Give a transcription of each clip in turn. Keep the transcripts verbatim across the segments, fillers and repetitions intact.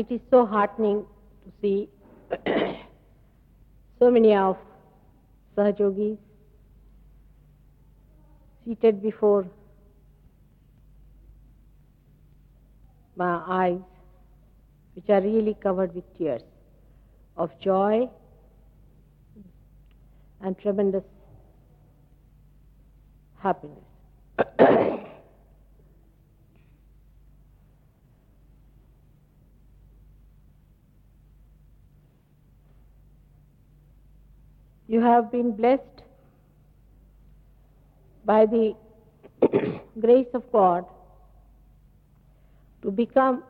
It is so heartening to see so many of Sahaja Yogis seated before my eyes, which are really covered with tears of joy and tremendous happiness. You have been blessed by the grace of God to become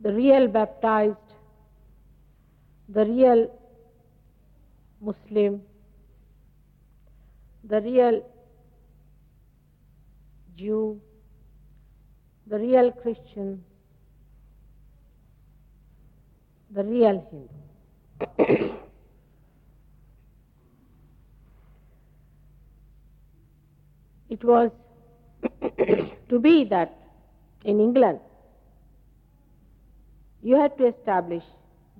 the real baptized, the real Muslim, the real Jew, the real Christian, the real Hindu. It was to be that in England you had to establish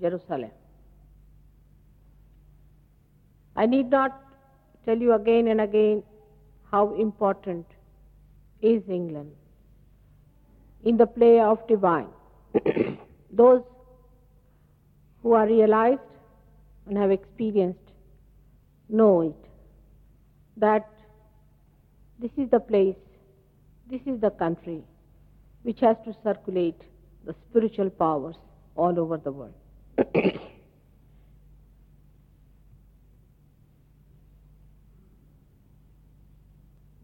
Jerusalem. I need not tell you again and again how important is England in the play of divine. Those who are realized and have experienced know it, that this is the place, this is the country which has to circulate the spiritual powers all over the world.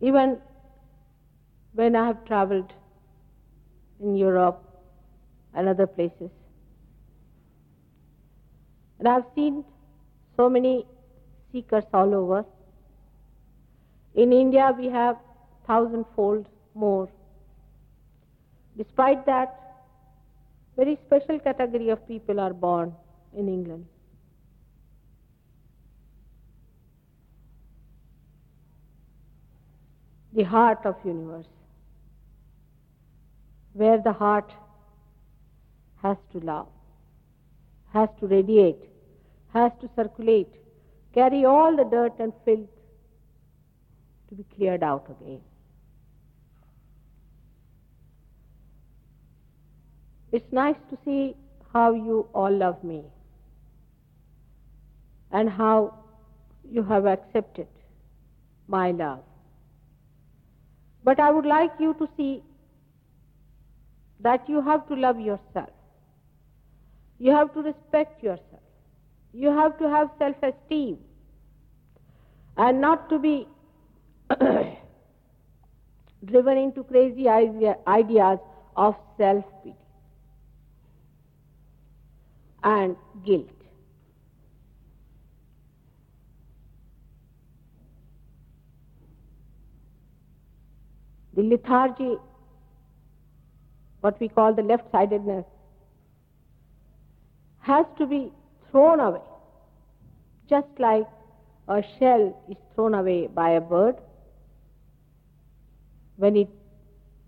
Even when I have traveled in Europe and other places, and I have seen so many seekers all over. In India we have thousandfold more. Despite that, very special category of people are born in England. The heart of universe, where the heart has to love, has to radiate, has to circulate, carry all the dirt and filth to be cleared out again. It's nice to see how you all love me and how you have accepted my love. But I would like you to see that you have to love yourself. You have to respect yourself. You have to have self-esteem and not to be driven into crazy idea, ideas of self-pity and guilt. The lethargy, what we call the left-sidedness, has to be thrown away, just like a shell is thrown away by a bird when it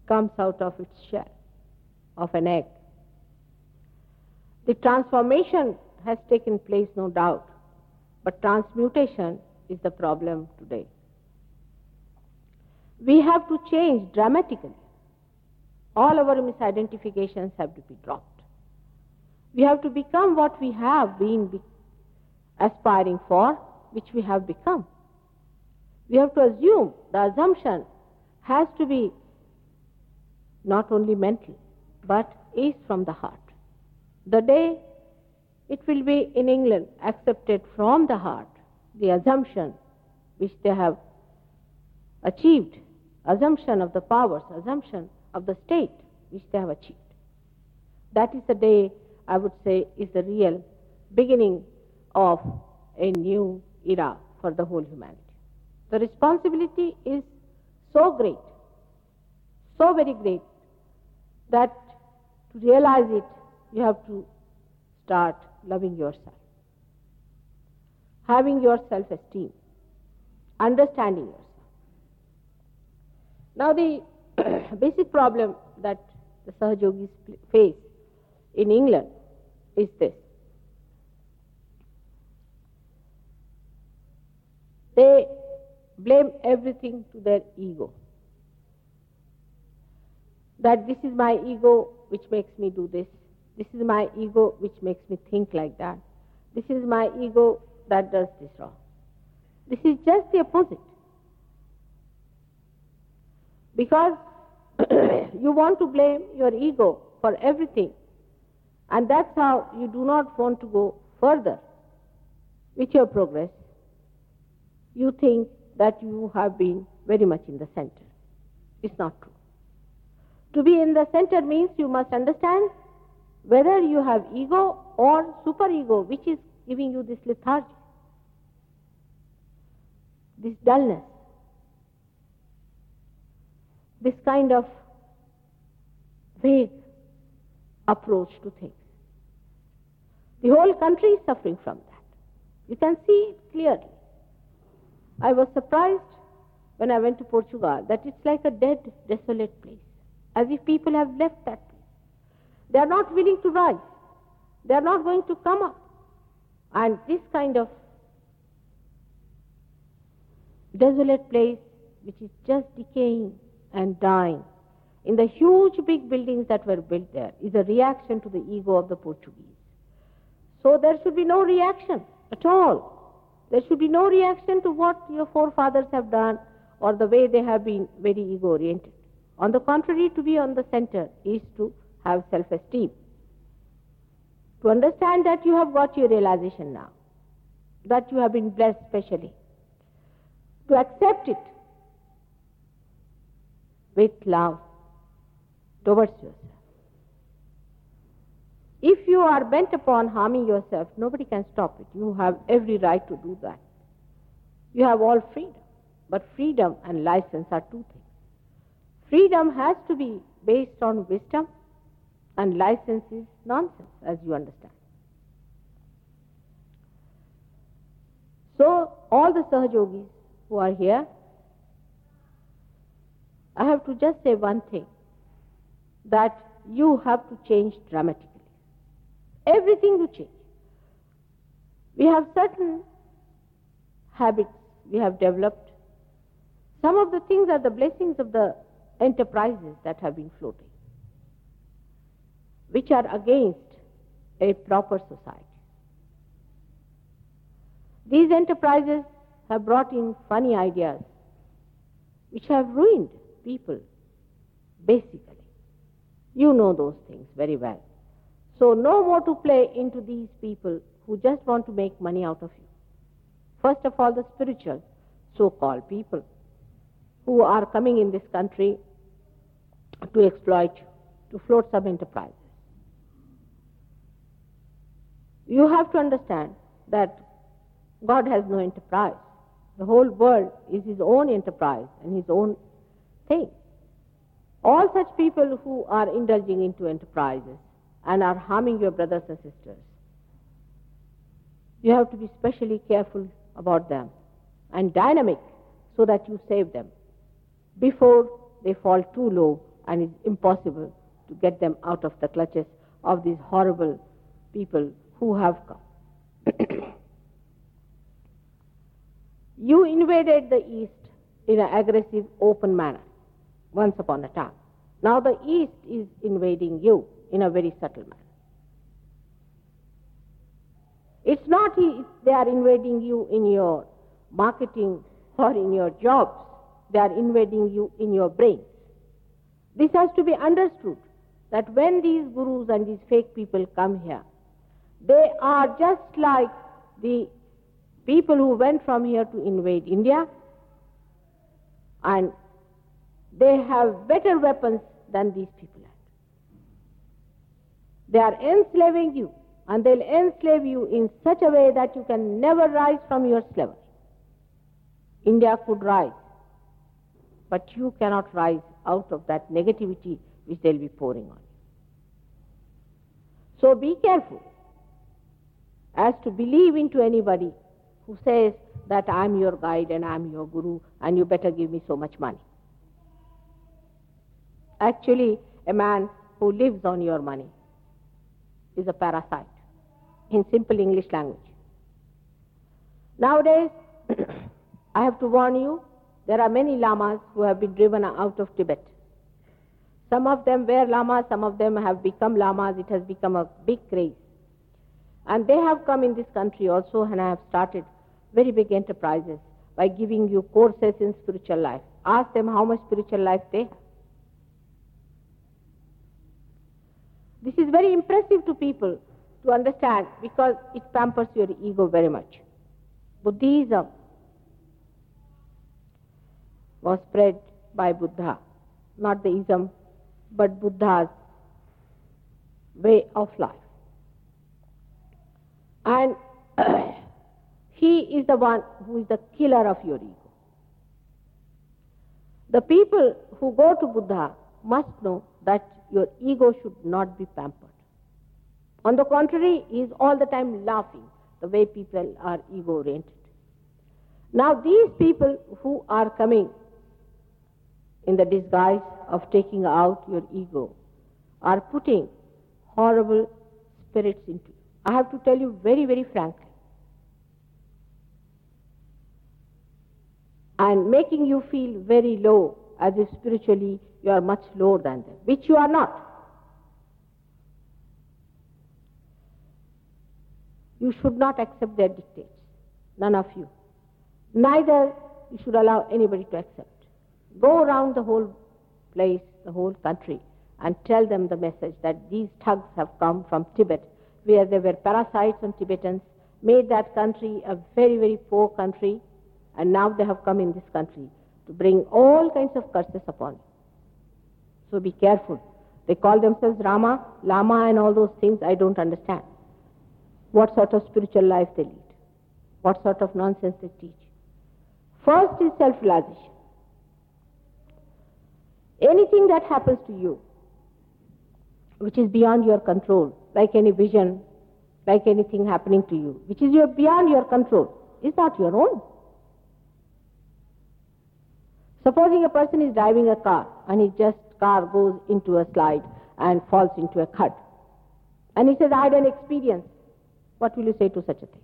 comes out of its shell, of an egg. The transformation has taken place, no doubt, but transmutation is the problem today. We have to change dramatically. All our misidentifications have to be dropped. We have to become what we have been be- aspiring for, which we have become. We have to assume, the assumption has to be not only mental, but is from the heart. The day it will be in England accepted from the heart, the assumption which they have achieved, assumption of the powers, assumption of the state which they have achieved. That is the day, I would say, is the real beginning of a new era for the whole humanity. The responsibility is so great, so very great, that to realize it, you have to start loving yourself, having your self-esteem, understanding yourself. Now the basic problem that the Sahaja Yogis face in England is this. They blame everything to their ego. That this is my ego which makes me do this. This is my ego which makes me think like that. This is my ego that does this wrong. This is just the opposite. Because you want to blame your ego for everything, and that's how you do not want to go further with your progress. You think that you have been very much in the center. It's not true. To be in the center means you must understand whether you have ego or superego, which is giving you this lethargy, this dullness, this kind of vague approach to things. The whole country is suffering from that. You can see it clearly. I was surprised when I went to Portugal that it's like a dead, desolate place, as if people have left that place. They are not willing to rise. They are not going to come up. And this kind of desolate place, which is just decaying and dying, in the huge big buildings that were built there, is a reaction to the ego of the Portuguese. So there should be no reaction at all. There should be no reaction to what your forefathers have done or the way they have been very ego-oriented. On the contrary, to be on the center is to have self-esteem. To understand that you have got your realization now, that you have been blessed specially. To accept it with love towards yourself. If you are bent upon harming yourself, nobody can stop it. You have every right to do that. You have all freedom. But freedom and license are two things. Freedom has to be based on wisdom, and license is nonsense, as you understand. So, all the Sahaja Yogis who are here, I have to just say one thing, that you have to change dramatically. Everything you change. We have certain habits we have developed. Some of the things are the blessings of the enterprises that have been floating, which are against a proper society. These enterprises have brought in funny ideas which have ruined people, basically. You know those things very well. So no more to play into these people who just want to make money out of you. First of all, the spiritual so-called people who are coming in this country to exploit you, to float some enterprises. You have to understand that God has no enterprise. The whole world is His own enterprise and His own thing. All such people who are indulging into enterprises and are harming your brothers and sisters, you have to be specially careful about them and dynamic so that you save them before they fall too low and it's impossible to get them out of the clutches of these horrible people who have come. You invaded the East in an aggressive, open manner once upon a time. Now the East is invading you in a very subtle manner. It's not they are invading you in your marketing or in your jobs. They are invading you in your brain. This has to be understood, that when these gurus and these fake people come here, they are just like the people who went from here to invade India, and they have better weapons than these people had. They are enslaving you, and they'll enslave you in such a way that you can never rise from your slavery. India could rise, but you cannot rise out of that negativity which they'll be pouring on you. So be careful as to believe into anybody who says that I'm your guide and I'm your guru and you better give me so much money. Actually, a man who lives on your money is a parasite, in simple English language. Nowadays, I have to warn you, there are many lamas who have been driven out of Tibet. Some of them were lamas, some of them have become lamas. It has become a big craze. And they have come in this country also, and I have started very big enterprises by giving you courses in spiritual life. Ask them how much spiritual life they have. This is very impressive to people to understand, because it pampers your ego very much. Buddhism was spread by Buddha, not the ism, but Buddha's way of life. And he is the one who is the killer of your ego. The people who go to Buddha must know that your ego should not be pampered. On the contrary, he is all the time laughing, the way people are ego-oriented. Now these people who are coming in the disguise of taking out your ego are putting horrible spirits into you. I have to tell you very, very frankly, and making you feel very low, as if spiritually you are much lower than them, which you are not. You should not accept their dictates, none of you. Neither you should allow anybody to accept. Go around the whole place, the whole country, and tell them the message that these thugs have come from Tibet, where they were parasites on Tibetans, made that country a very, very poor country, and now they have come in this country to bring all kinds of curses upon you. So be careful. They call themselves Rama, Lama, and all those things. I don't understand what sort of spiritual life they lead, what sort of nonsense they teach. First is self-realization. Anything that happens to you, which is beyond your control, like any vision, like anything happening to you, which is your, beyond your control, is not your own. Supposing a person is driving a car, and his just car goes into a slide and falls into a khud, and he says, I had an experience. What will you say to such a thing?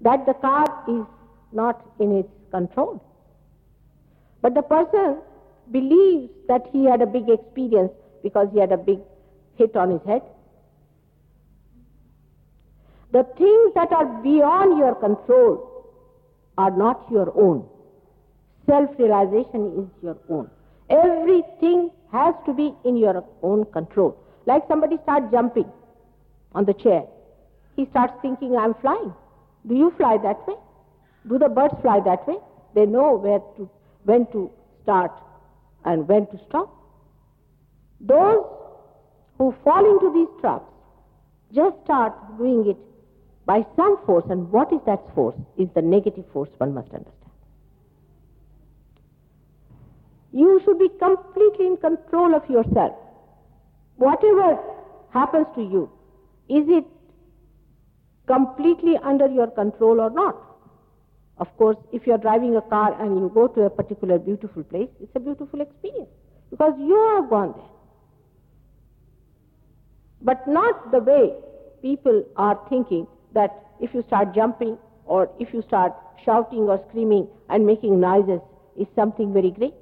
That the car is not in its control. But the person believes that he had a big experience because he had a big hit on his head. The things that are beyond your control are not your own. Self-realization is your own. Everything has to be in your own control. Like somebody starts jumping on the chair. He starts thinking, I'm flying. Do you fly that way? Do the birds fly that way? They know where to, when to start and when to stop. Those who fall into these traps just start doing it by some force. And what is that force? Is the negative force, one must understand. You should be completely in control of yourself. Whatever happens to you, is it completely under your control or not? Of course, if you're driving a car and you go to a particular beautiful place, it's a beautiful experience because you have gone there. But not the way people are thinking that if you start jumping or if you start shouting or screaming and making noises is something very great.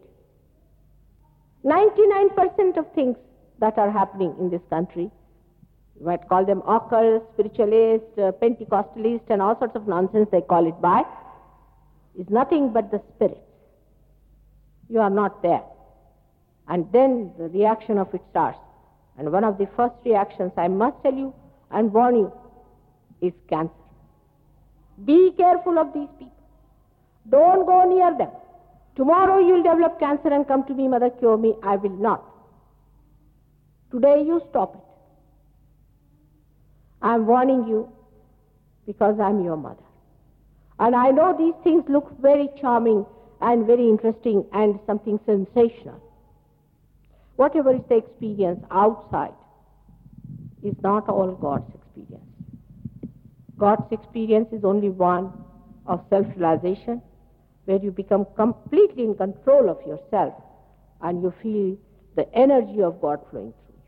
ninety-nine percent of things that are happening in this country, you might call them occults, spiritualists, uh, Pentecostalists, and all sorts of nonsense they call it by, is nothing but the spirit. You are not there. And then the reaction of it starts. And one of the first reactions, I must tell you and warn you, is cancer. Be careful of these people. Don't go near them. Tomorrow you will develop cancer and come to me, Mother, cure me. I will not. Today you stop it. I am warning you because I am your mother. And I know these things look very charming and very interesting and something sensational. Whatever is the experience outside is not all God's experience. God's experience is only one of self-realization where you become completely in control of yourself and you feel the energy of God flowing through you.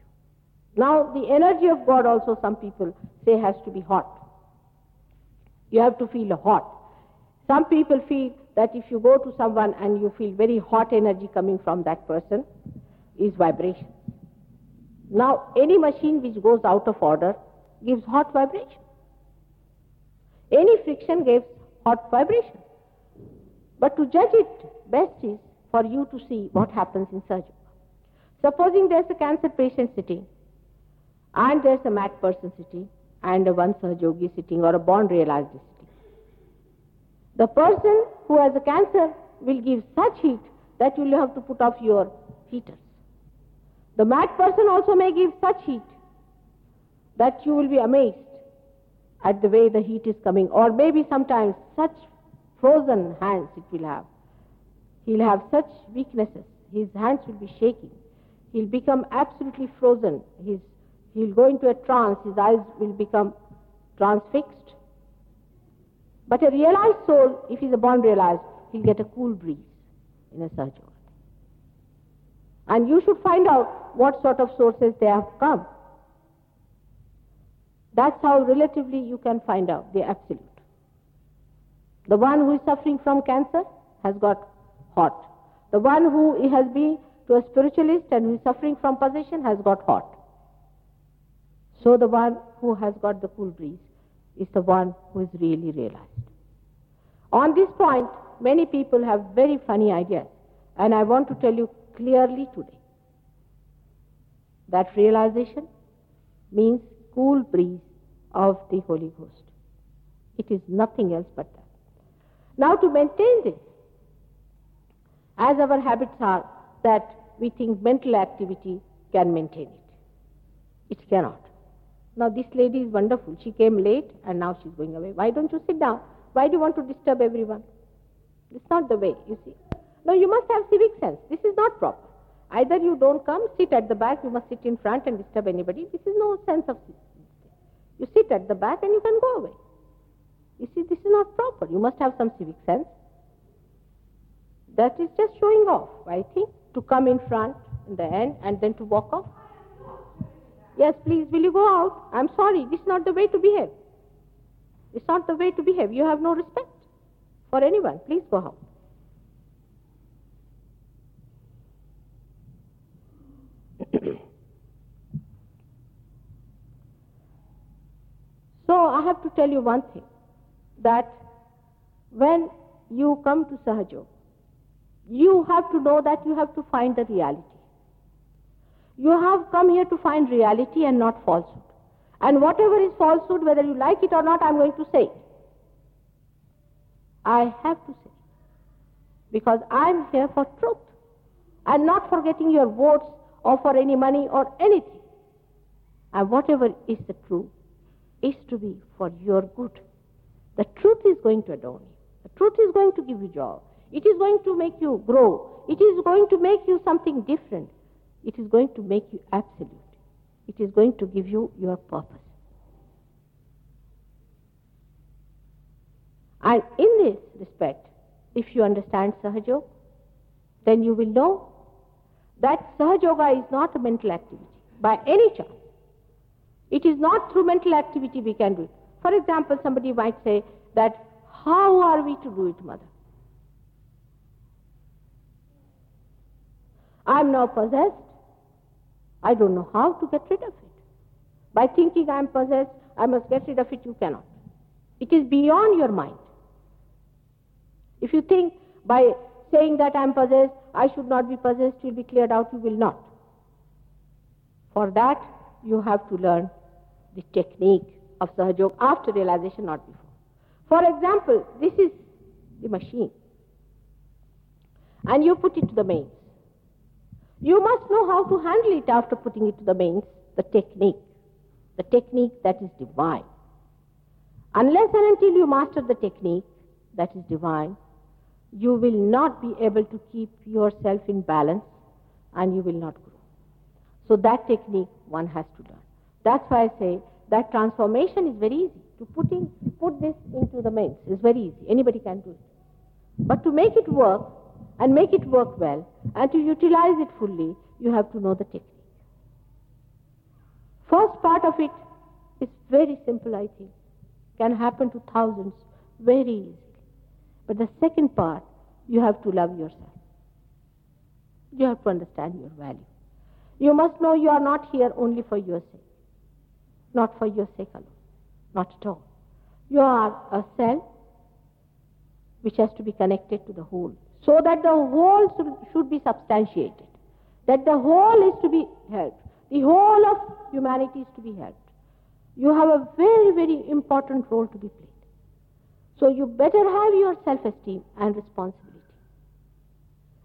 Now, the energy of God also, some people say, has to be hot. You have to feel hot. Some people feel that if you go to someone and you feel very hot energy coming from that person, is vibration. Now, any machine which goes out of order gives hot vibration. Any friction gives hot vibration. But to judge it best is for you to see what happens in surgery. Supposing there's a cancer patient sitting, and there's a mad person sitting, and a one Sahaja Yogi sitting, or a born realized sitting. The person who has a cancer will give such heat that you'll have to put off your heaters. The mad person also may give such heat that you will be amazed at the way the heat is coming, or maybe sometimes such frozen hands it will have. He'll have such weaknesses. His hands will be shaking. He'll become absolutely frozen. His, he'll go into a trance. His eyes will become transfixed. But a realized soul, if he's a born realized, he'll get a cool breeze in a Sahaja Yoga. And you should find out what sort of sources they have come. That's how relatively you can find out the absolute. The one who is suffering from cancer has got hot. The one who has been to a spiritualist and who is suffering from possession has got hot. So the one who has got the cool breeze is the one who is really realized. On this point, many people have very funny ideas, and I want to tell you clearly today that realization means cool breeze of the Holy Ghost. It is nothing else but that. Now, to maintain this, as our habits are, that we think mental activity can maintain it. It cannot. Now, this lady is wonderful. She came late and now she's going away. Why don't you sit down? Why do you want to disturb everyone? It's not the way, you see. No, you must have civic sense. This is not proper. Either you don't come, sit at the back, you must sit in front and disturb anybody. This is no sense of this. You sit at the back and you can go away. You see, this is not proper. You must have some civic sense. That is just showing off, I think, to come in front in the end and then to walk off. Yes, please, will you go out? I'm sorry, this is not the way to behave. It's not the way to behave. You have no respect for anyone. Please go out. So I have to tell you one thing, that when you come to Sahaja Yoga, you have to know that you have to find the reality. You have come here to find reality and not falsehood. And whatever is falsehood, whether you like it or not, I'm going to say. I have to say. Because I'm here for truth. And not for getting your votes or for any money or anything. And whatever is the truth is to be for your good. The truth is going to adorn you. The truth is going to give you joy. It is going to make you grow. It is going to make you something different. It is going to make you absolute. It is going to give you your purpose. And in this respect, if you understand Sahaja Yoga, then you will know that Sahaja Yoga is not a mental activity by any chance. It is not through mental activity we can do it. For example, somebody might say that, how are we to do it, Mother? I'm now possessed. I don't know how to get rid of it. By thinking I'm possessed, I must get rid of it. You cannot. It is beyond your mind. If you think by saying that I'm possessed, I should not be possessed, you'll be cleared out, you will not. For that, you have to learn the technique of Sahaja Yoga after realization, not before. For example, this is the machine. And you put it to the mains. You must know how to handle it after putting it to the mains, the technique, the technique that is divine. Unless and until you master the technique that is divine, you will not be able to keep yourself in balance and you will not grow. So that technique one has to learn. That's why I say that transformation is very easy. To putting, put this into the mains is very easy. Anybody can do it. But to make it work and make it work well and to utilize it fully, you have to know the technique. First part of it is very simple, I think. Can happen to thousands very easily. But the second part, you have to love yourself. You have to understand your value. You must know you are not here only for your sake. Not for your sake alone. Not at all. You are a cell which has to be connected to the whole, so that the whole should be substantiated, that the whole is to be helped, the whole of humanity is to be helped. You have a very, very important role to be played. So you better have your self-esteem and responsibility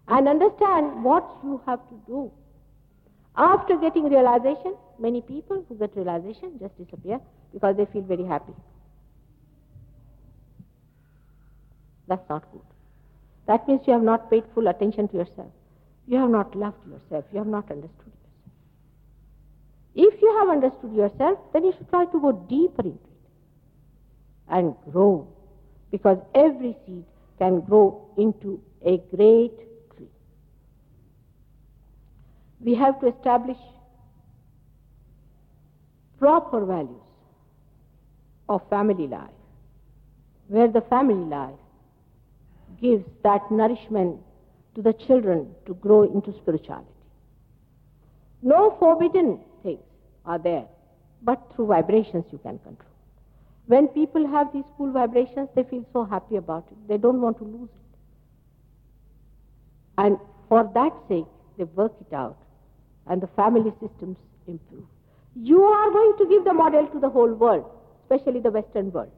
and understand what you have to do. After getting realization, many people who get realization just disappear because they feel very happy. That's not good. That means you have not paid full attention to yourself. You have not loved yourself. You have not understood yourself. If you have understood yourself, then you should try to go deeper into it and grow, because every seed can grow into a great tree. We have to establish proper values of family life, where the family life gives that nourishment to the children to grow into spirituality. No forbidden things are there, but through vibrations you can control. When people have these cool vibrations, they feel so happy about it. They don't want to lose it. And for that sake, they work it out and the family systems improve. You are going to give the model to the whole world, especially the Western world.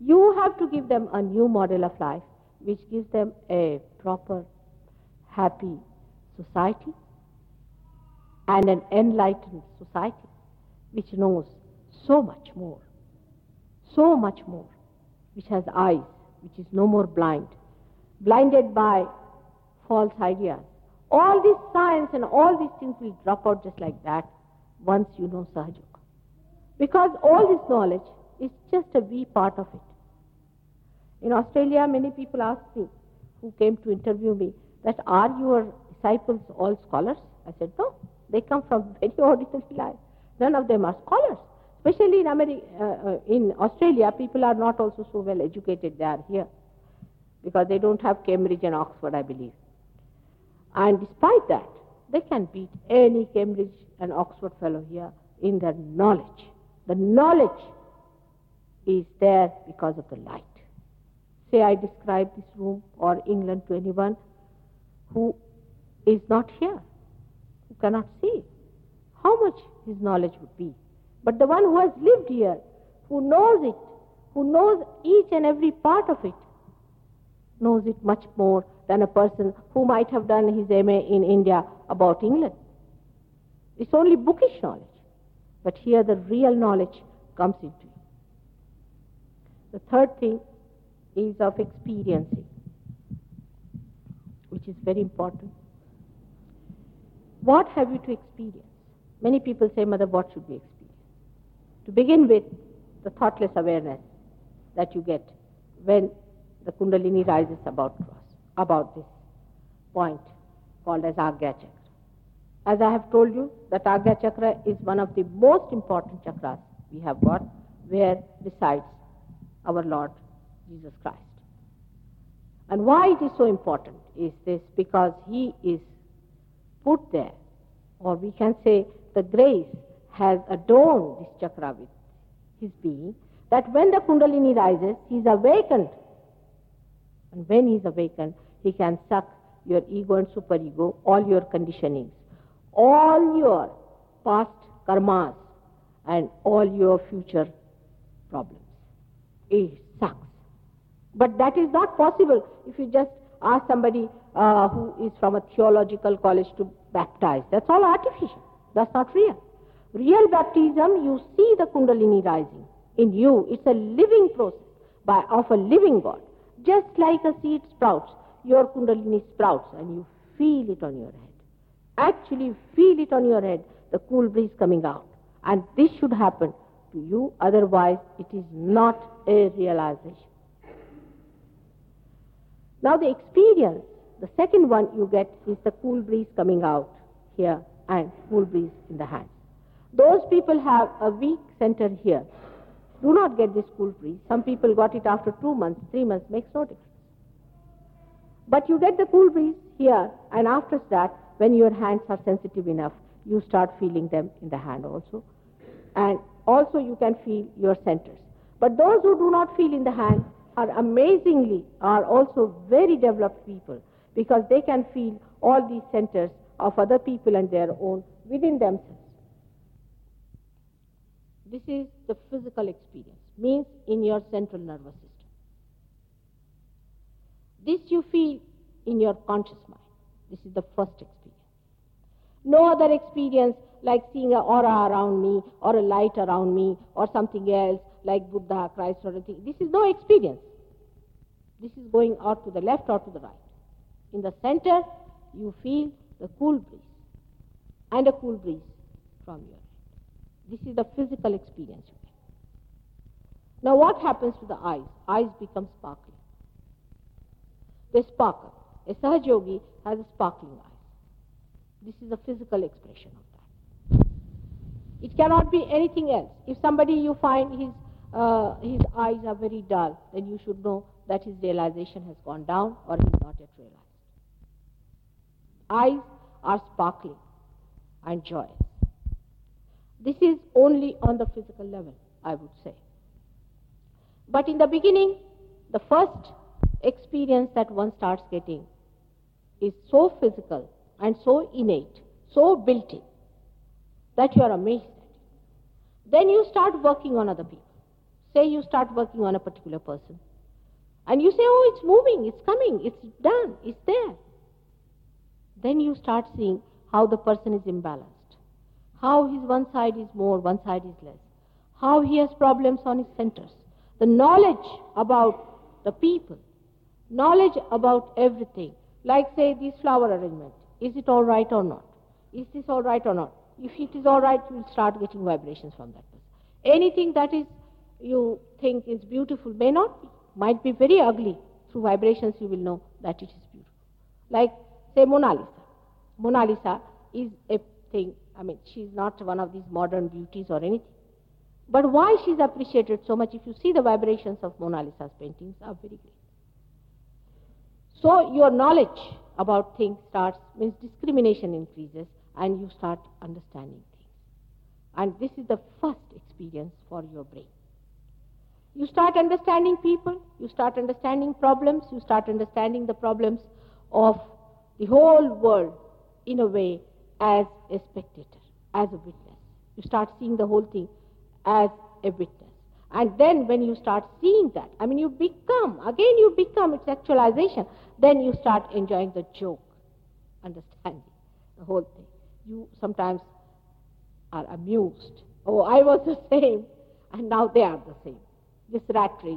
You have to give them a new model of life which gives them a proper, happy society and an enlightened society which knows so much more, so much more, which has eyes, which is no more blind, blinded by false ideas. All this science and all these things will drop out just like that once you know Sahaja Yoga. Because all this knowledge is just a wee part of it. In Australia, many people asked me, who came to interview me, that are your disciples all scholars? I said, no, they come from very ordinary life. None of them are scholars. Especially in America, uh, uh, in Australia, people are not also so well educated they are here, because they don't have Cambridge and Oxford, I believe. And despite that, they can beat any Cambridge and Oxford fellow here in their knowledge. The knowledge is there because of the light. Say I describe this room or England to anyone who is not here, who cannot see, how much his knowledge would be. But the one who has lived here, who knows it, who knows each and every part of it, knows it much more than a person who might have done his M A in India about England. It's only bookish knowledge, but here the real knowledge comes into it. The third thing is of experiencing, which is very important. What have you to experience? Many people say, Mother, what should we experience? To begin with, the thoughtless awareness that you get when the Kundalini rises about about this point called as Agnya chakra. As I have told you, that Agnya chakra is one of the most important chakras we have got, where resides our Lord Jesus Christ. And why it is so important is this, because He is put there, or we can say the grace has adorned this chakra with his being, that when the Kundalini rises, he is awakened. And when he is awakened, he can suck your ego and superego, all your conditionings, all your past karmas, and all your future problems. He sucks. But that is not possible if you just ask somebody uh, who is from a theological college to baptize. That's all artificial. That's not real. Real baptism, you see the Kundalini rising in you. It's a living process by of a living God. Just like a seed sprouts, your Kundalini sprouts and you feel it on your head. Actually feel it on your head, the cool breeze coming out. And this should happen to you, otherwise it is not a realization. Now the experience, the second one you get is the cool breeze coming out here and cool breeze in the hand. Those people have a weak center here. Do not get this cool breeze. Some people got it after two months, three months, makes no difference. But you get the cool breeze here, and after that, when your hands are sensitive enough, you start feeling them in the hand also. And also you can feel your centers. But those who do not feel in the hand are amazingly, are also very developed people, because they can feel all these centers of other people and their own within themselves. This is the physical experience, means in your central nervous system. This you feel in your conscious mind. This is the first experience. No other experience like seeing an aura around me or a light around me or something else like Buddha, Christ or anything. This is no experience. This is going out to the left or to the right. In the center, you feel the cool breeze and a cool breeze from your hand. This is the physical experience you get. Now what happens to the eyes? Eyes become sparkling. They sparkle. A Sahaja Yogi has a sparkling eye. This is a physical expression of that. It cannot be anything else. If somebody you find his uh, his eyes are very dull, then you should know that his realization has gone down or he is not yet realized. Eyes are sparkling and joyous. This is only on the physical level, I would say. But in the beginning, the first experience that one starts getting is so physical and so innate, so built in, that you are amazed at it. Then you start working on other people. Say you start working on a particular person. And you say, oh, it's moving, it's coming, it's done, it's there. Then you start seeing how the person is imbalanced, how his one side is more, one side is less, how he has problems on his centers. The knowledge about the people, knowledge about everything, like say this flower arrangement, is it all right or not? Is this all right or not? If it is all right, you will start getting vibrations from that person. Anything that is you think is beautiful may not be, might be very ugly. Through vibrations you will know that it is beautiful. Like say Mona Lisa. Mona Lisa is a thing, I mean she is not one of these modern beauties or anything. But why she is appreciated so much? If you see the vibrations of Mona Lisa's paintings are very great. So your knowledge about things starts, means discrimination increases and you start understanding things. And this is the first experience for your brain. You start understanding people, you start understanding problems, you start understanding the problems of the whole world in a way as a spectator, as a witness. You start seeing the whole thing as a witness. And then when you start seeing that, I mean you become, again you become, it's actualization, then you start enjoying the joke, understanding the whole thing. You sometimes are amused. Oh, I was the same, and now they are the same. This rat race,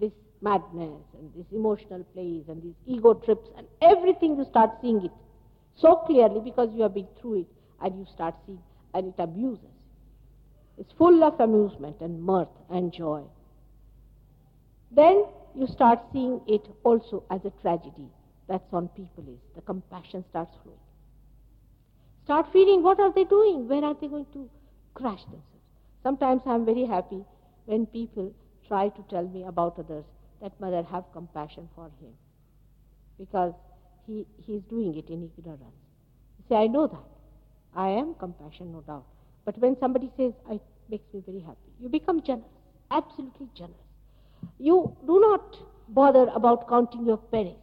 this madness, and these emotional plays, and these ego trips, and everything you start seeing it so clearly because you have been through it, and you start seeing, and it abuses. It's full of amusement and mirth and joy. Then you start seeing it also as a tragedy that's on people is. The compassion starts flowing. Start feeling what are they doing? Where are they going to crash themselves? Sometimes I'm very happy when people try to tell me about others that mother have compassion for him because he he's doing it in ignorance. You say, I know that. I am compassion, no doubt. But when somebody says, it makes me very happy. You become generous, absolutely generous. You do not bother about counting your pennies,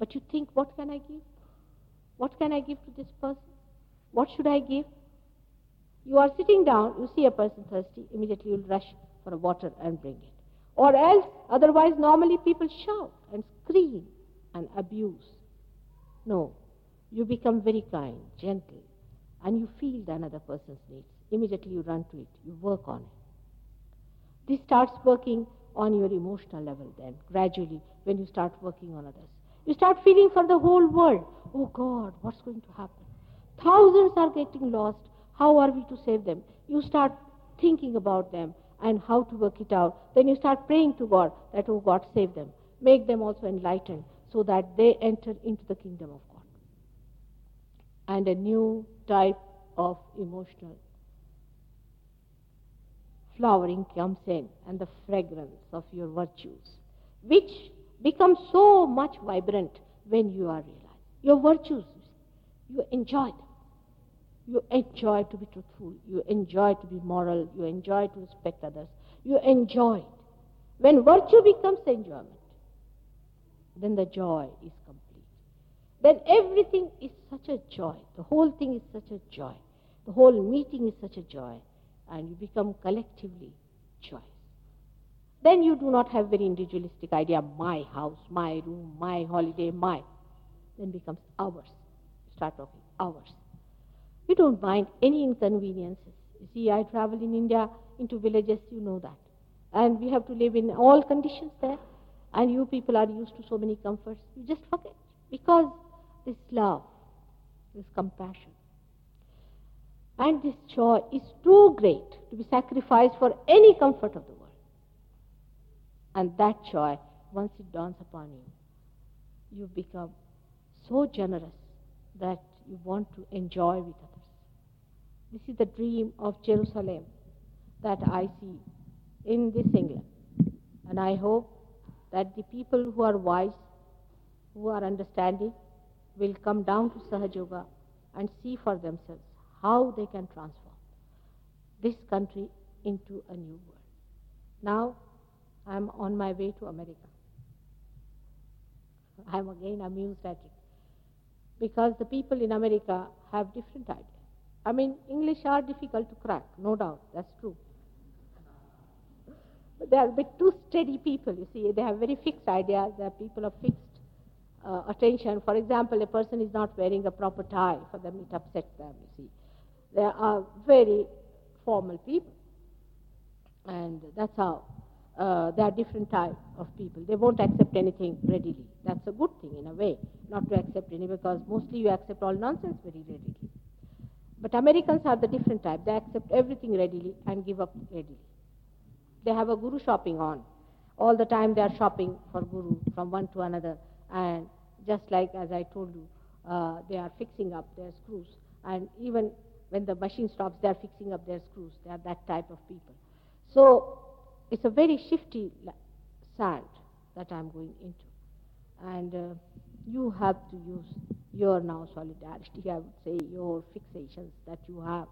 but you think, what can I give? What can I give to this person? What should I give? You are sitting down, you see a person thirsty, immediately you'll rush for water and bring it. Or else, otherwise normally people shout and scream and abuse. No, you become very kind, gentle, and you feel the another person's needs. Immediately you run to it, you work on it. This starts working on your emotional level then, gradually, when you start working on others. You start feeling for the whole world. Oh God, what's going to happen? Thousands are getting lost. How are we to save them? You start thinking about them and how to work it out. Then you start praying to God that, oh God, save them. Make them also enlightened so that they enter into the kingdom of God. And a new type of emotional flowering comes in, and the fragrance of your virtues, which becomes so much vibrant when you are realized. Your virtues, you enjoy them. You enjoy to be truthful, you enjoy to be moral, you enjoy to respect others, you enjoy it. When virtue becomes enjoyment, then the joy is complete. Then everything is such a joy, the whole thing is such a joy, the whole meeting is such a joy, and you become collectively joyous. Then you do not have very individualistic idea, my house, my room, my holiday, my. Then becomes ours. Start talking ours. You don't mind any inconveniences. You see, I travel in India into villages, you know that. And we have to live in all conditions there. And you people are used to so many comforts. You just forget. Because this love, this compassion, and this joy is too great to be sacrificed for any comfort of the world. And that joy, once it dawns upon you, you become so generous that you want to enjoy with others. This is the dream of Jerusalem that I see in this England. And I hope that the people who are wise, who are understanding, will come down to Sahaja Yoga and see for themselves how they can transform this country into a new world. Now, I am on my way to America. I am again amused at it, because the people in America have different ideas. I mean, English are difficult to crack, no doubt, that's true. But they are a bit too steady people, you see. They have very fixed ideas, they are people of fixed uh, attention. For example, a person is not wearing a proper tie, for them it upsets them, you see. They are very formal people, and that's how uh, they are different type of people. They won't accept anything readily. That's a good thing in a way, not to accept any, because mostly you accept all nonsense very readily. But Americans are the different type. They accept everything readily and give up readily. They have a guru shopping on. All the time they are shopping for guru from one to another. And just like as I told you, uh, they are fixing up their screws. And even when the machine stops, they are fixing up their screws. They are that type of people. So it's a very shifty sand that I'm going into. And uh, you have to use your now solidarity, I would say, your fixations that you have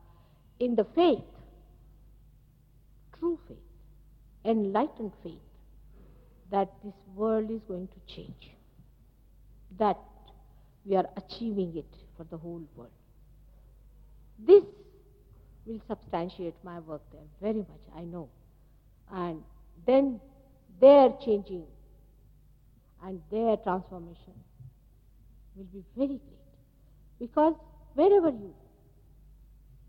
in the faith, true faith, enlightened faith, that this world is going to change, that we are achieving it for the whole world. This will substantiate my work there very much, I know. And then their changing and their transformation will be very great. Because wherever you go,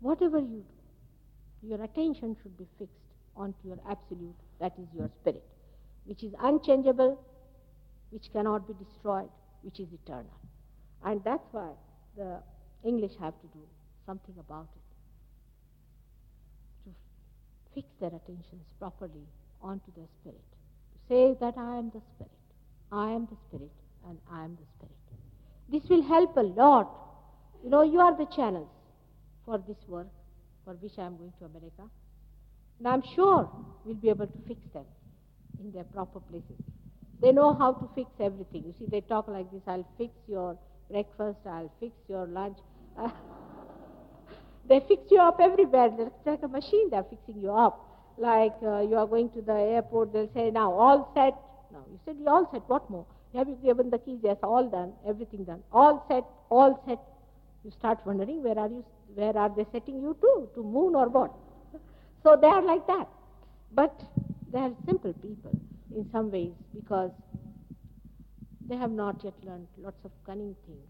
whatever you do, your attention should be fixed onto your absolute, that is your spirit, which is unchangeable, which cannot be destroyed, which is eternal. And that's why the English have to do something about it, to fix their attentions properly onto their spirit, to say that I am the spirit. I am the spirit and I am the spirit. This will help a lot. You know, you are the channels for this work for which I am going to America. And I am sure we'll be able to fix them in their proper places. They know how to fix everything. You see, they talk like this, I'll fix your breakfast, I'll fix your lunch. They fix you up everywhere. They're like a machine, they're fixing you up. Like uh, you are going to the airport, they'll say, now all set. Now, you said, you all said, what more? You have given the keys, yes, all done, everything done. All set, all set. You start wondering, where are you? Where are they setting you to? To moon or what? So they are like that. But they are simple people in some ways, because they have not yet learned lots of cunning things,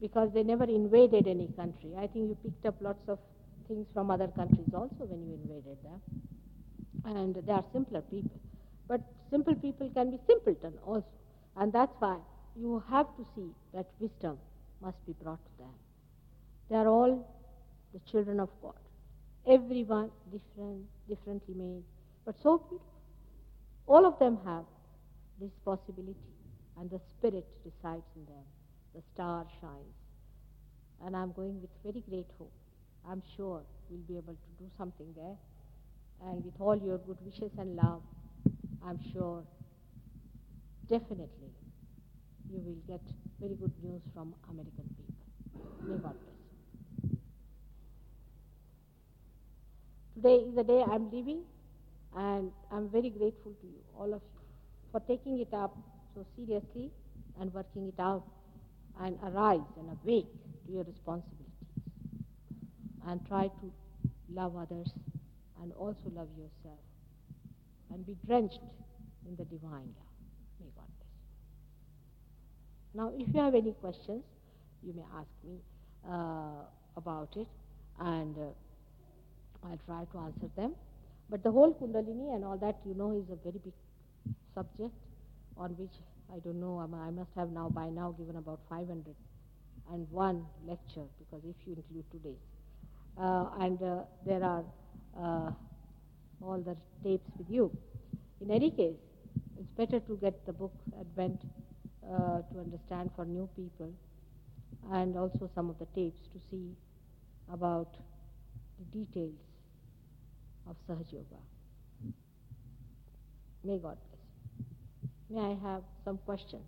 because they never invaded any country. I think you picked up lots of things from other countries also when you invaded them. And they are simpler people. But simple people can be simpleton also. And that's why you have to see that wisdom must be brought to them. They are all the children of God. Everyone different, differently made, but so beautiful. All of them have this possibility and the spirit resides in them. The star shines. And I'm going with very great hope. I'm sure we'll be able to do something there. And with all your good wishes and love, I'm sure definitely you will get very good news from American people. May God bless you. Today is the day I'm leaving, and I'm very grateful to you, all of you, for taking it up so seriously and working it out, and arise and awake to your responsibilities, and try to love others and also love yourself, and be drenched in the divine love. May God bless you. Now, if you have any questions, you may ask me uh, about it, and uh, I'll try to answer them. But the whole Kundalini and all that, you know, is a very big subject on which, I don't know, I must have now by now given about five hundred and one lecture, because if you include today. Uh, and uh, there are uh, all the tapes with you. In any case, it's better to get the book Advent uh, to understand for new people, and also some of the tapes to see about the details of Sahaja Yoga. May God bless you. May I have some questions?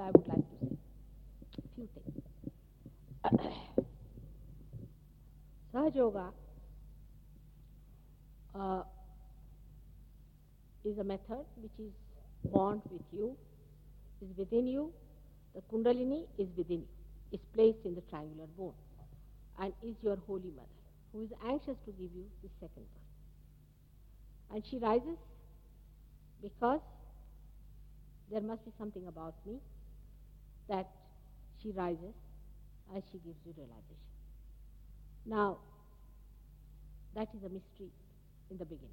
I would like to say a few things. Sahaja Yoga uh, is a method which is born with you, is within you. The Kundalini is within you, is placed in the triangular bone, and is your Holy Mother, who is anxious to give you the second birth. And she rises because there must be something about me, that she rises and she gives you realization. Now, that is a mystery in the beginning.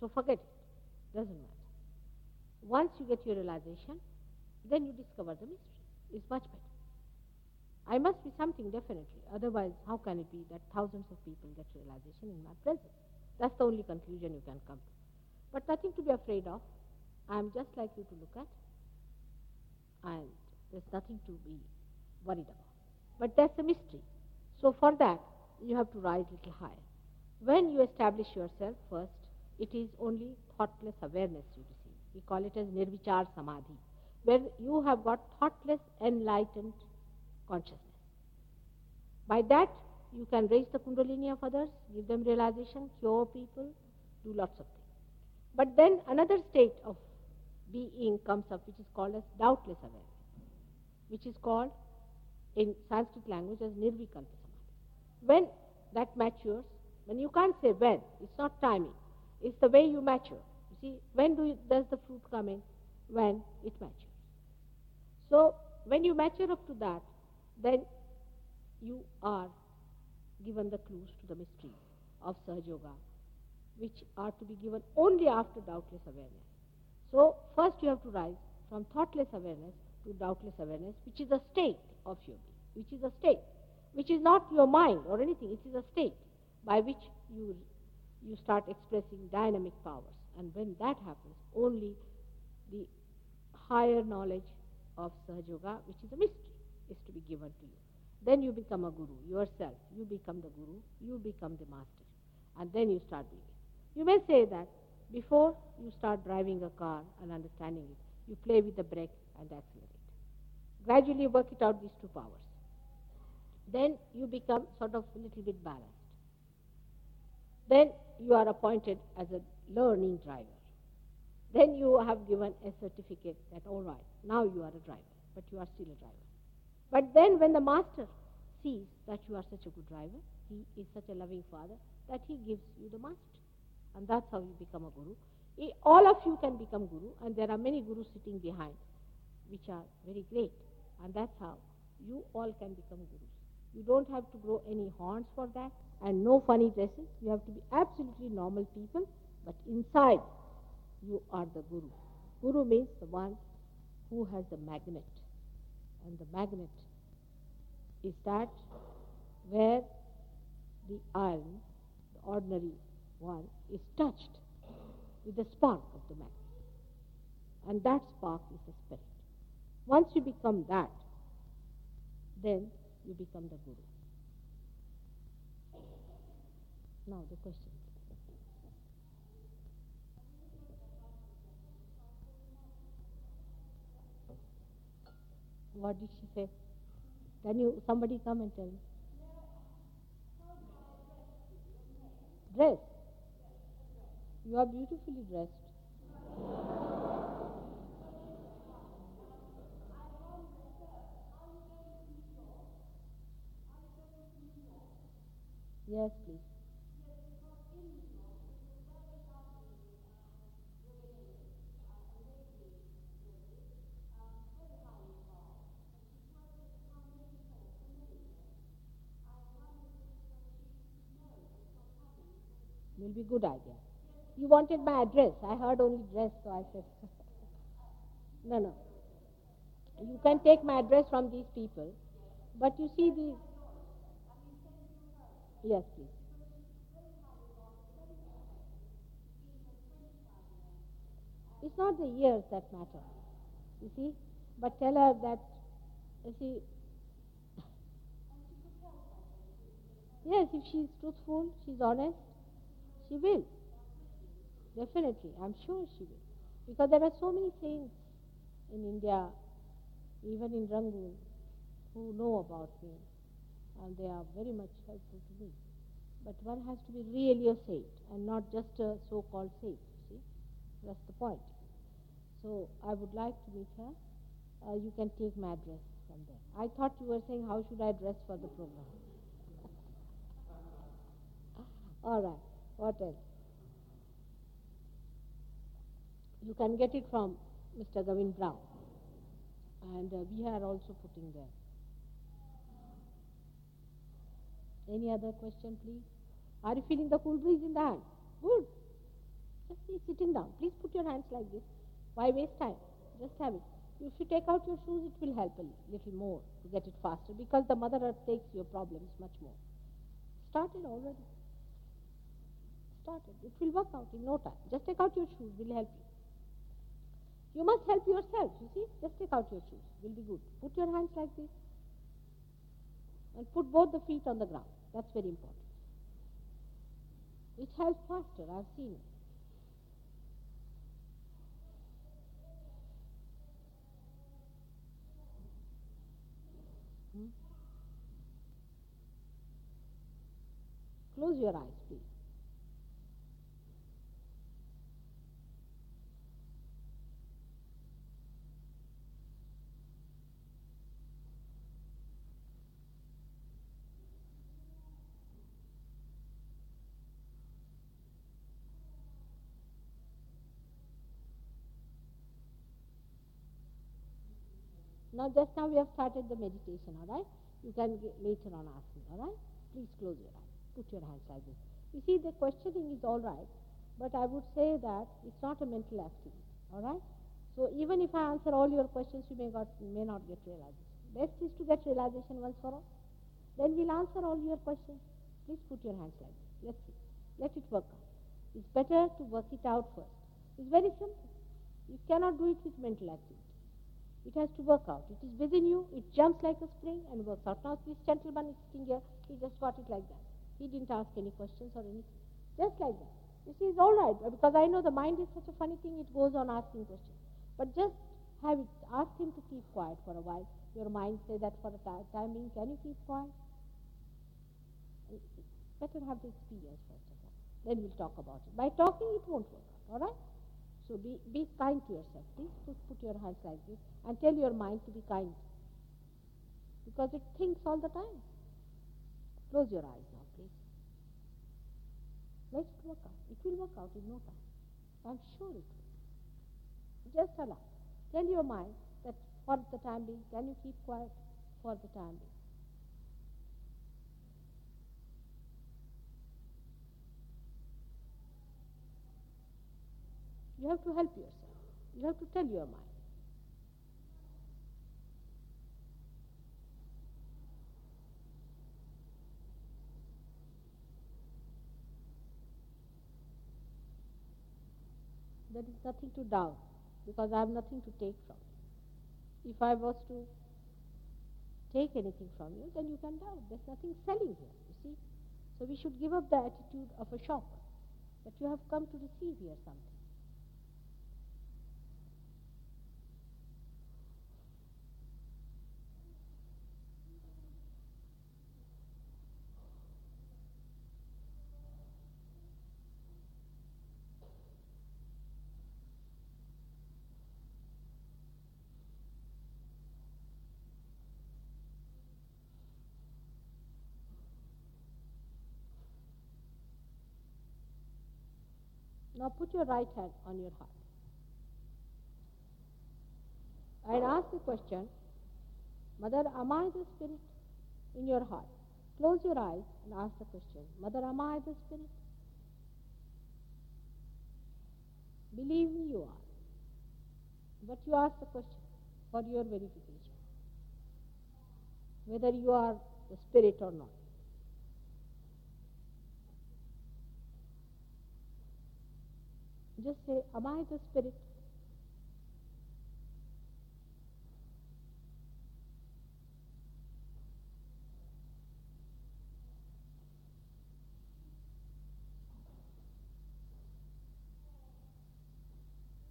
So forget it, doesn't matter. Once you get your realization, then you discover the mystery. It's much better. I must be something definitely, otherwise how can it be that thousands of people get realization in my presence? That's the only conclusion you can come to. But nothing to be afraid of. I am just like you to look at, and there's nothing to be worried about. But that's a mystery. So for that, you have to rise a little higher. When you establish yourself first, it is only thoughtless awareness you receive. We call it as nirvichar samadhi, where you have got thoughtless, enlightened consciousness. By that, you can raise the Kundalini of others, give them realization, cure people, do lots of things. But then another state of being comes up, which is called as doubtless awareness, which is called in Sanskrit language as nirvikalpa samadhi. When that matures, when you can't say when, it's not timing, it's the way you mature. You see, when do you, does the fruit come in? When it matures. So when you mature up to that, then you are given the clues to the mystery of Sahaja Yoga, which are to be given only after doubtless awareness. So first you have to rise from thoughtless awareness to doubtless awareness, which is a state of your being, which is a state, which is not your mind or anything. It is a state by which you you start expressing dynamic powers. And when that happens, only the higher knowledge of Sahaja Yoga, which is a mystery, is to be given to you. Then you become a guru yourself. You become the guru. You become the master. And then you start doing it. You may say that before you start driving a car and understanding it, you play with the brake and accelerate. Gradually work it out, these two powers. Then you become sort of a little bit balanced. Then you are appointed as a learning driver. Then you have given a certificate that, all right, now you are a driver, but you are still a driver. But then when the master sees that you are such a good driver, he is such a loving father, that he gives you the master. And that's how you become a guru. I, all of you can become guru, and there are many gurus sitting behind, which are very great. And that's how you all can become gurus. You don't have to grow any horns for that, and no funny dresses. You have to be absolutely normal people, but inside you are the guru. Guru means the one who has the magnet, and the magnet is that where the iron, the ordinary one, is touched with the spark of the magnet. And that spark is the spirit. Once you become that, then you become the guru. Now the question. What did she say? Can you, somebody come and tell me? Dress. You are beautifully dressed. Yes, please. Will be good idea. You wanted my address. I heard only dress, so I said, no, no. You can take my address from these people, but you see these. Yes, please. It's not the years that matter, you see. But tell her that, you see, yes, if she's truthful, she's honest, she will. Definitely, I'm sure she will. Because there are so many saints in India, even in Rangoon, who know about me. And they are very much helpful to me. But one has to be really a saint and not just a so-called saint, you see. That's the point. So I would like to meet her. Uh, you can take my address from there. I thought you were saying, how should I dress for the program? All right. What else? You can get it from Mister Gavin Brown. And uh, we are also putting there. Any other question, please? Are you feeling the cool breeze in the hand? Good. Just be sitting down. Please put your hands like this. Why waste time? Just have it. If you take out your shoes, it will help a little more to get it faster, because the Mother Earth takes your problems much more. Started already. Started. It will work out in no time. Just take out your shoes. It will help you. You must help yourself, you see. Just take out your shoes. It will be good. Put your hands like this. And put both the feet on the ground. That's very important. It helps faster, I've seen it. Hmm? Close your eyes, please. Now, just now we have started the meditation, all right? You can get later on ask me, all right? Please close your eyes. Put your hands like this. You see, the questioning is all right, but I would say that it's not a mental activity, all right? So even if I answer all your questions, you may, got, may not get realization. Best is to get realization once for all. Then we'll answer all your questions. Please put your hands like this. Let's see. Let it work out. It's better to work it out first. It's very simple. You cannot do it with mental activity. It has to work out. It is within you. It jumps like a spring and works out. Now this gentleman is sitting here. He just got it like that. He didn't ask any questions or anything. Just like that. This is all right, because I know the mind is such a funny thing. It goes on asking questions. But just have it. Ask him to keep quiet for a while. Your mind say that for the time being. Can you keep quiet? Better have the experience first of all. Then we'll talk about it. By talking, it won't work out. All right? So be, be kind to yourself. Please put, put your hands like this and tell your mind to be kind, because it thinks all the time. Close your eyes now, please. Let it work out. It will work out in no time. I'm sure it will. Just allow. Tell your mind that for the time being, can you keep quiet? for the time being. You have to help yourself. You have to tell your mind. There is nothing to doubt, because I have nothing to take from you. If I was to take anything from you, then you can doubt. There's nothing selling here, you see. So we should give up the attitude of a shopper, that you have come to receive here something. Now put your right hand on your heart and ask the question, Mother, am I the spirit in your heart? Close your eyes and ask the question, Mother, am I the spirit? Believe me, you are. But you ask the question for your verification, whether you are the spirit or not. Just say, am I the spirit?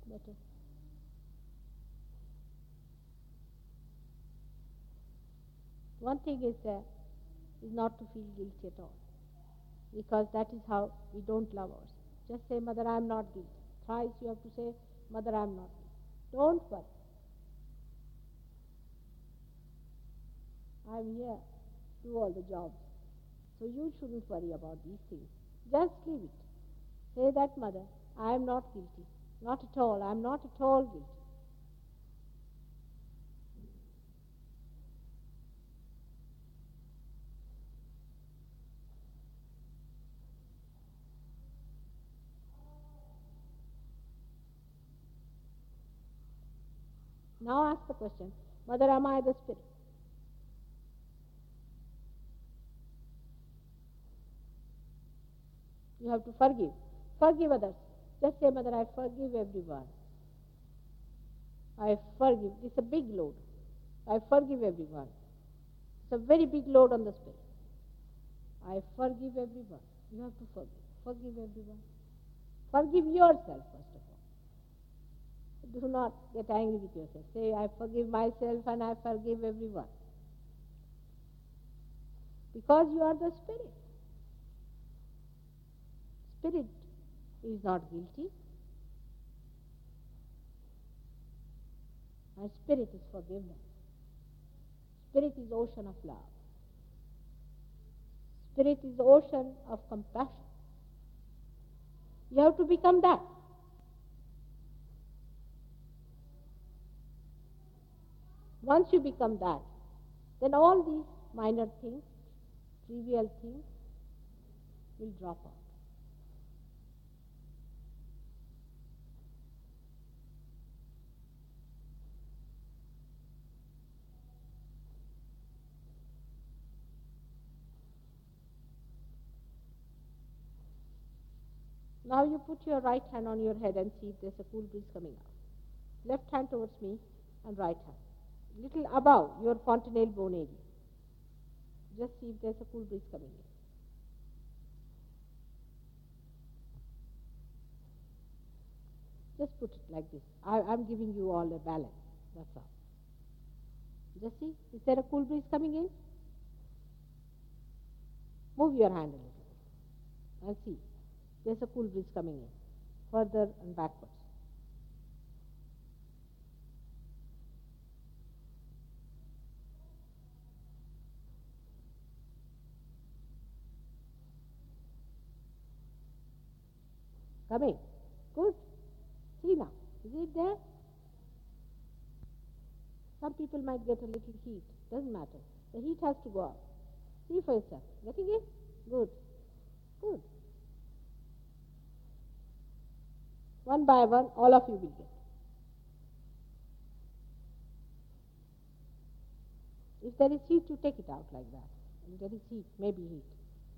Better. One thing is there is not to feel guilty at all, because that is how we don't love ourselves. Just say, Mother, I am not guilty. Thrice you have to say, Mother, I am not guilty. Don't worry. I am here to do all the jobs. So you shouldn't worry about these things. Just leave it. Say that, Mother, I am not guilty. Not at all. I am not at all guilty. Now ask the question, Mother, am I the spirit? You have to forgive. Forgive others. Just say, Mother, I forgive everyone. I forgive. It's a big load. I forgive everyone. It's a very big load on the spirit. I forgive everyone. You have to forgive. Forgive everyone. Forgive yourself, first of all. Do not get angry with yourself. Say, I forgive myself and I forgive everyone. Because you are the spirit. Spirit is not guilty. And spirit is forgiveness. Spirit is ocean of love. Spirit is ocean of compassion. You have to become that. Once you become that, then all these minor things, trivial things, will drop out. Now you put your right hand on your head and see if there's a cool breeze coming out. Left hand towards me and right hand. Little above your fontanelle bone area. Just see if there's a cool breeze coming in. Just put it like this. I, I'm giving you all a balance. That's all. Just see, is there a cool breeze coming in? Move your hand a little bit and see. There's a cool breeze coming in. Further and backwards. Coming. Good. See now. Is it there? Some people might get a little heat, doesn't matter. The heat has to go out. See for yourself. Getting it? Good. Good. One by one, all of you will get. If there is heat, you take it out like that. If there is heat, maybe heat.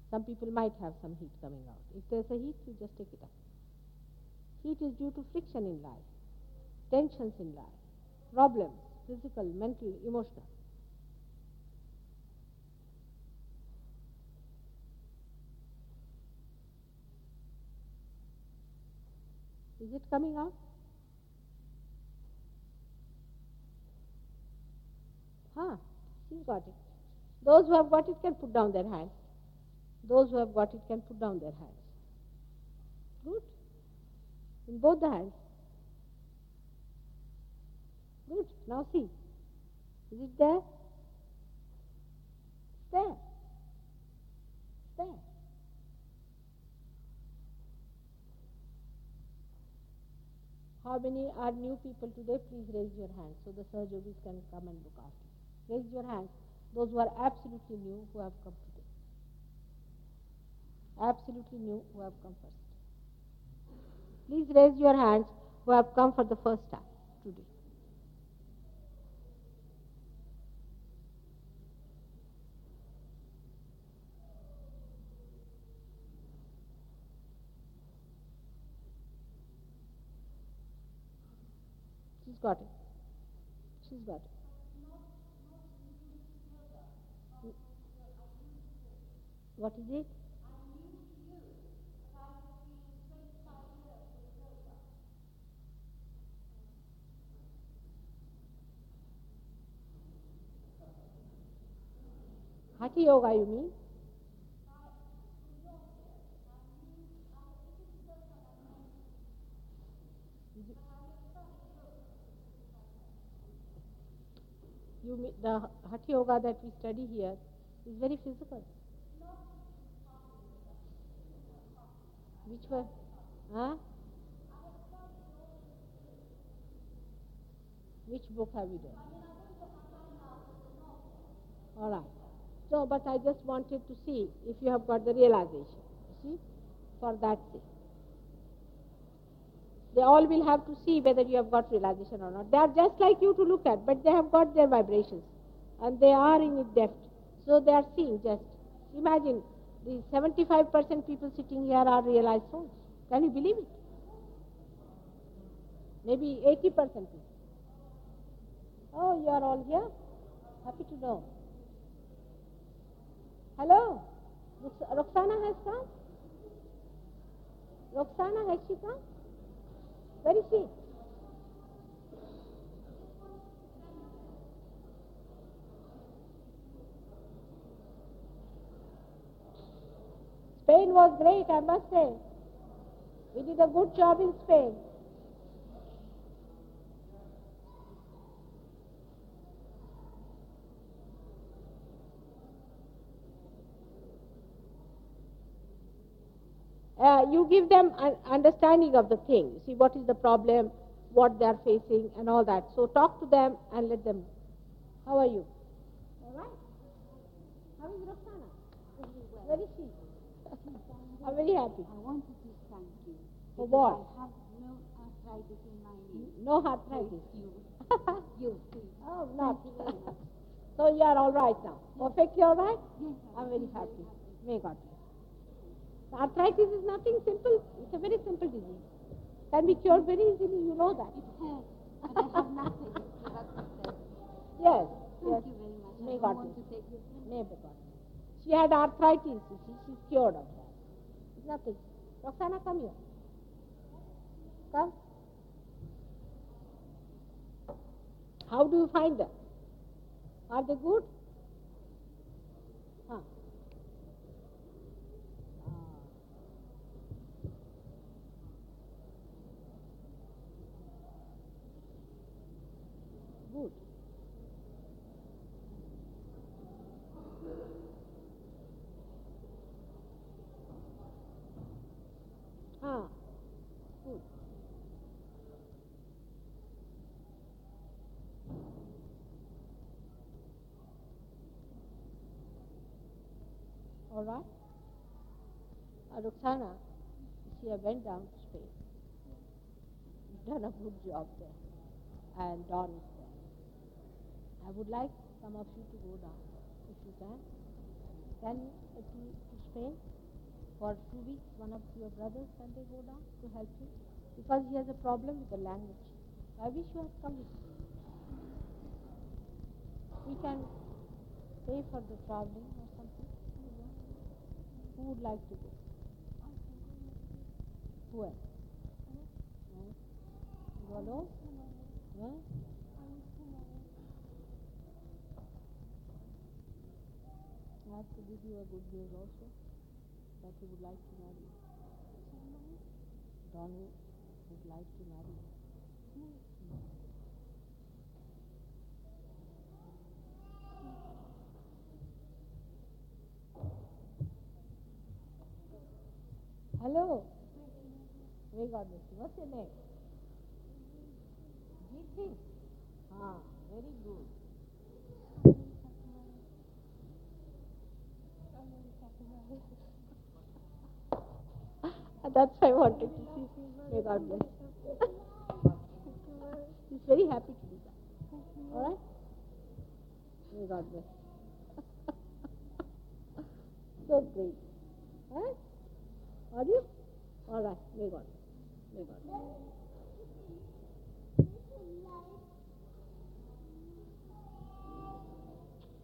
Some people might have some heat coming out. If there is a heat, you just take it out. Heat is due to friction in life, tensions in life, problems, physical, mental, emotional. Is it coming out? Huh, she's got it. Those who have got it can put down their hands. Those who have got it can put down their hands. Good. In both the hands. Good. Now see. Is it there? It's there. It's there. How many are new people today? Please raise your hands so the Sahaja Yogis can come and look after you. Raise your hands. Those who are absolutely new who have come today. Absolutely new who have come first. Please raise your hands who have come for the first time today. Got it. She's got it. What is it? Hatha yoga, you mean? You, the Hatha Yoga that we study here is very physical. Which one? Huh? Which book have you done? All right. So, but I just wanted to see if you have got the realization. You see? For that thing. They all will have to see whether you have got realization or not. They are just like you to look at, but they have got their vibrations and they are in it depth. So they are seeing just. Imagine the seventy-five percent people sitting here are realized souls. Can you believe it? Maybe eighty percent people. Oh, you are all here? Happy to know. Hello? Roxana has come? Roxana, has she come? Where is she? Spain was great, I must say. We did a good job in Spain. Uh, you give them an understanding of the thing. You see what is the problem, what they are facing and all that. So talk to them and let them know. How are you? All right. How is Roxana? Where is she? I'm very happy. I want to thank you. For what? I have no arthritis in my knee. No arthritis? You. You. Oh, not. So you are all right now? Perfectly all right? Yes. I'm very happy. May God bless. Arthritis is nothing simple. It's a very simple disease. Can be cured very easily. You know that. It has, but I have nothing. Yes. Thank yes. you very much. May God bless. May God. She had arthritis. You see, she's cured of that. It's nothing. Roxana, come here. Come. How do you find them? Are they good? all right? Uh, Roxana, she went down to space. Done a good job there. And Don is there. I would like some of you to go down, if you can. Can you uh, to, to Spain for two weeks? One of your brothers, can they go down to help you? Because he has a problem with the language. I wish you had come with me. We can pay for the traveling or something. Who would like to go? Who else? You alone? Huh? I have to give you a good news also, that you would like to marry. Donald would like to marry. Hello. Very good. What's your name? G T. Ah, very good. That's why I wanted to see. May God bless. He's very happy to be that. All right? May God bless. So great. All right? Are you? All right. May God bless. May God bless.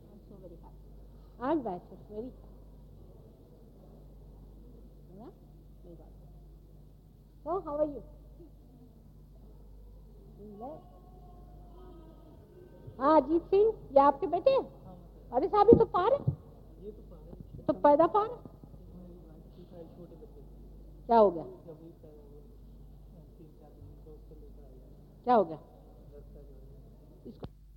I'm so very happy. I'm righteous, very happy. So, how are you? हाँ जीत सिंह ये आपके बेटे हैं? अरे साहब ये तो पार है? तो पैदा पार है? क्या हो गया? क्या हो गया?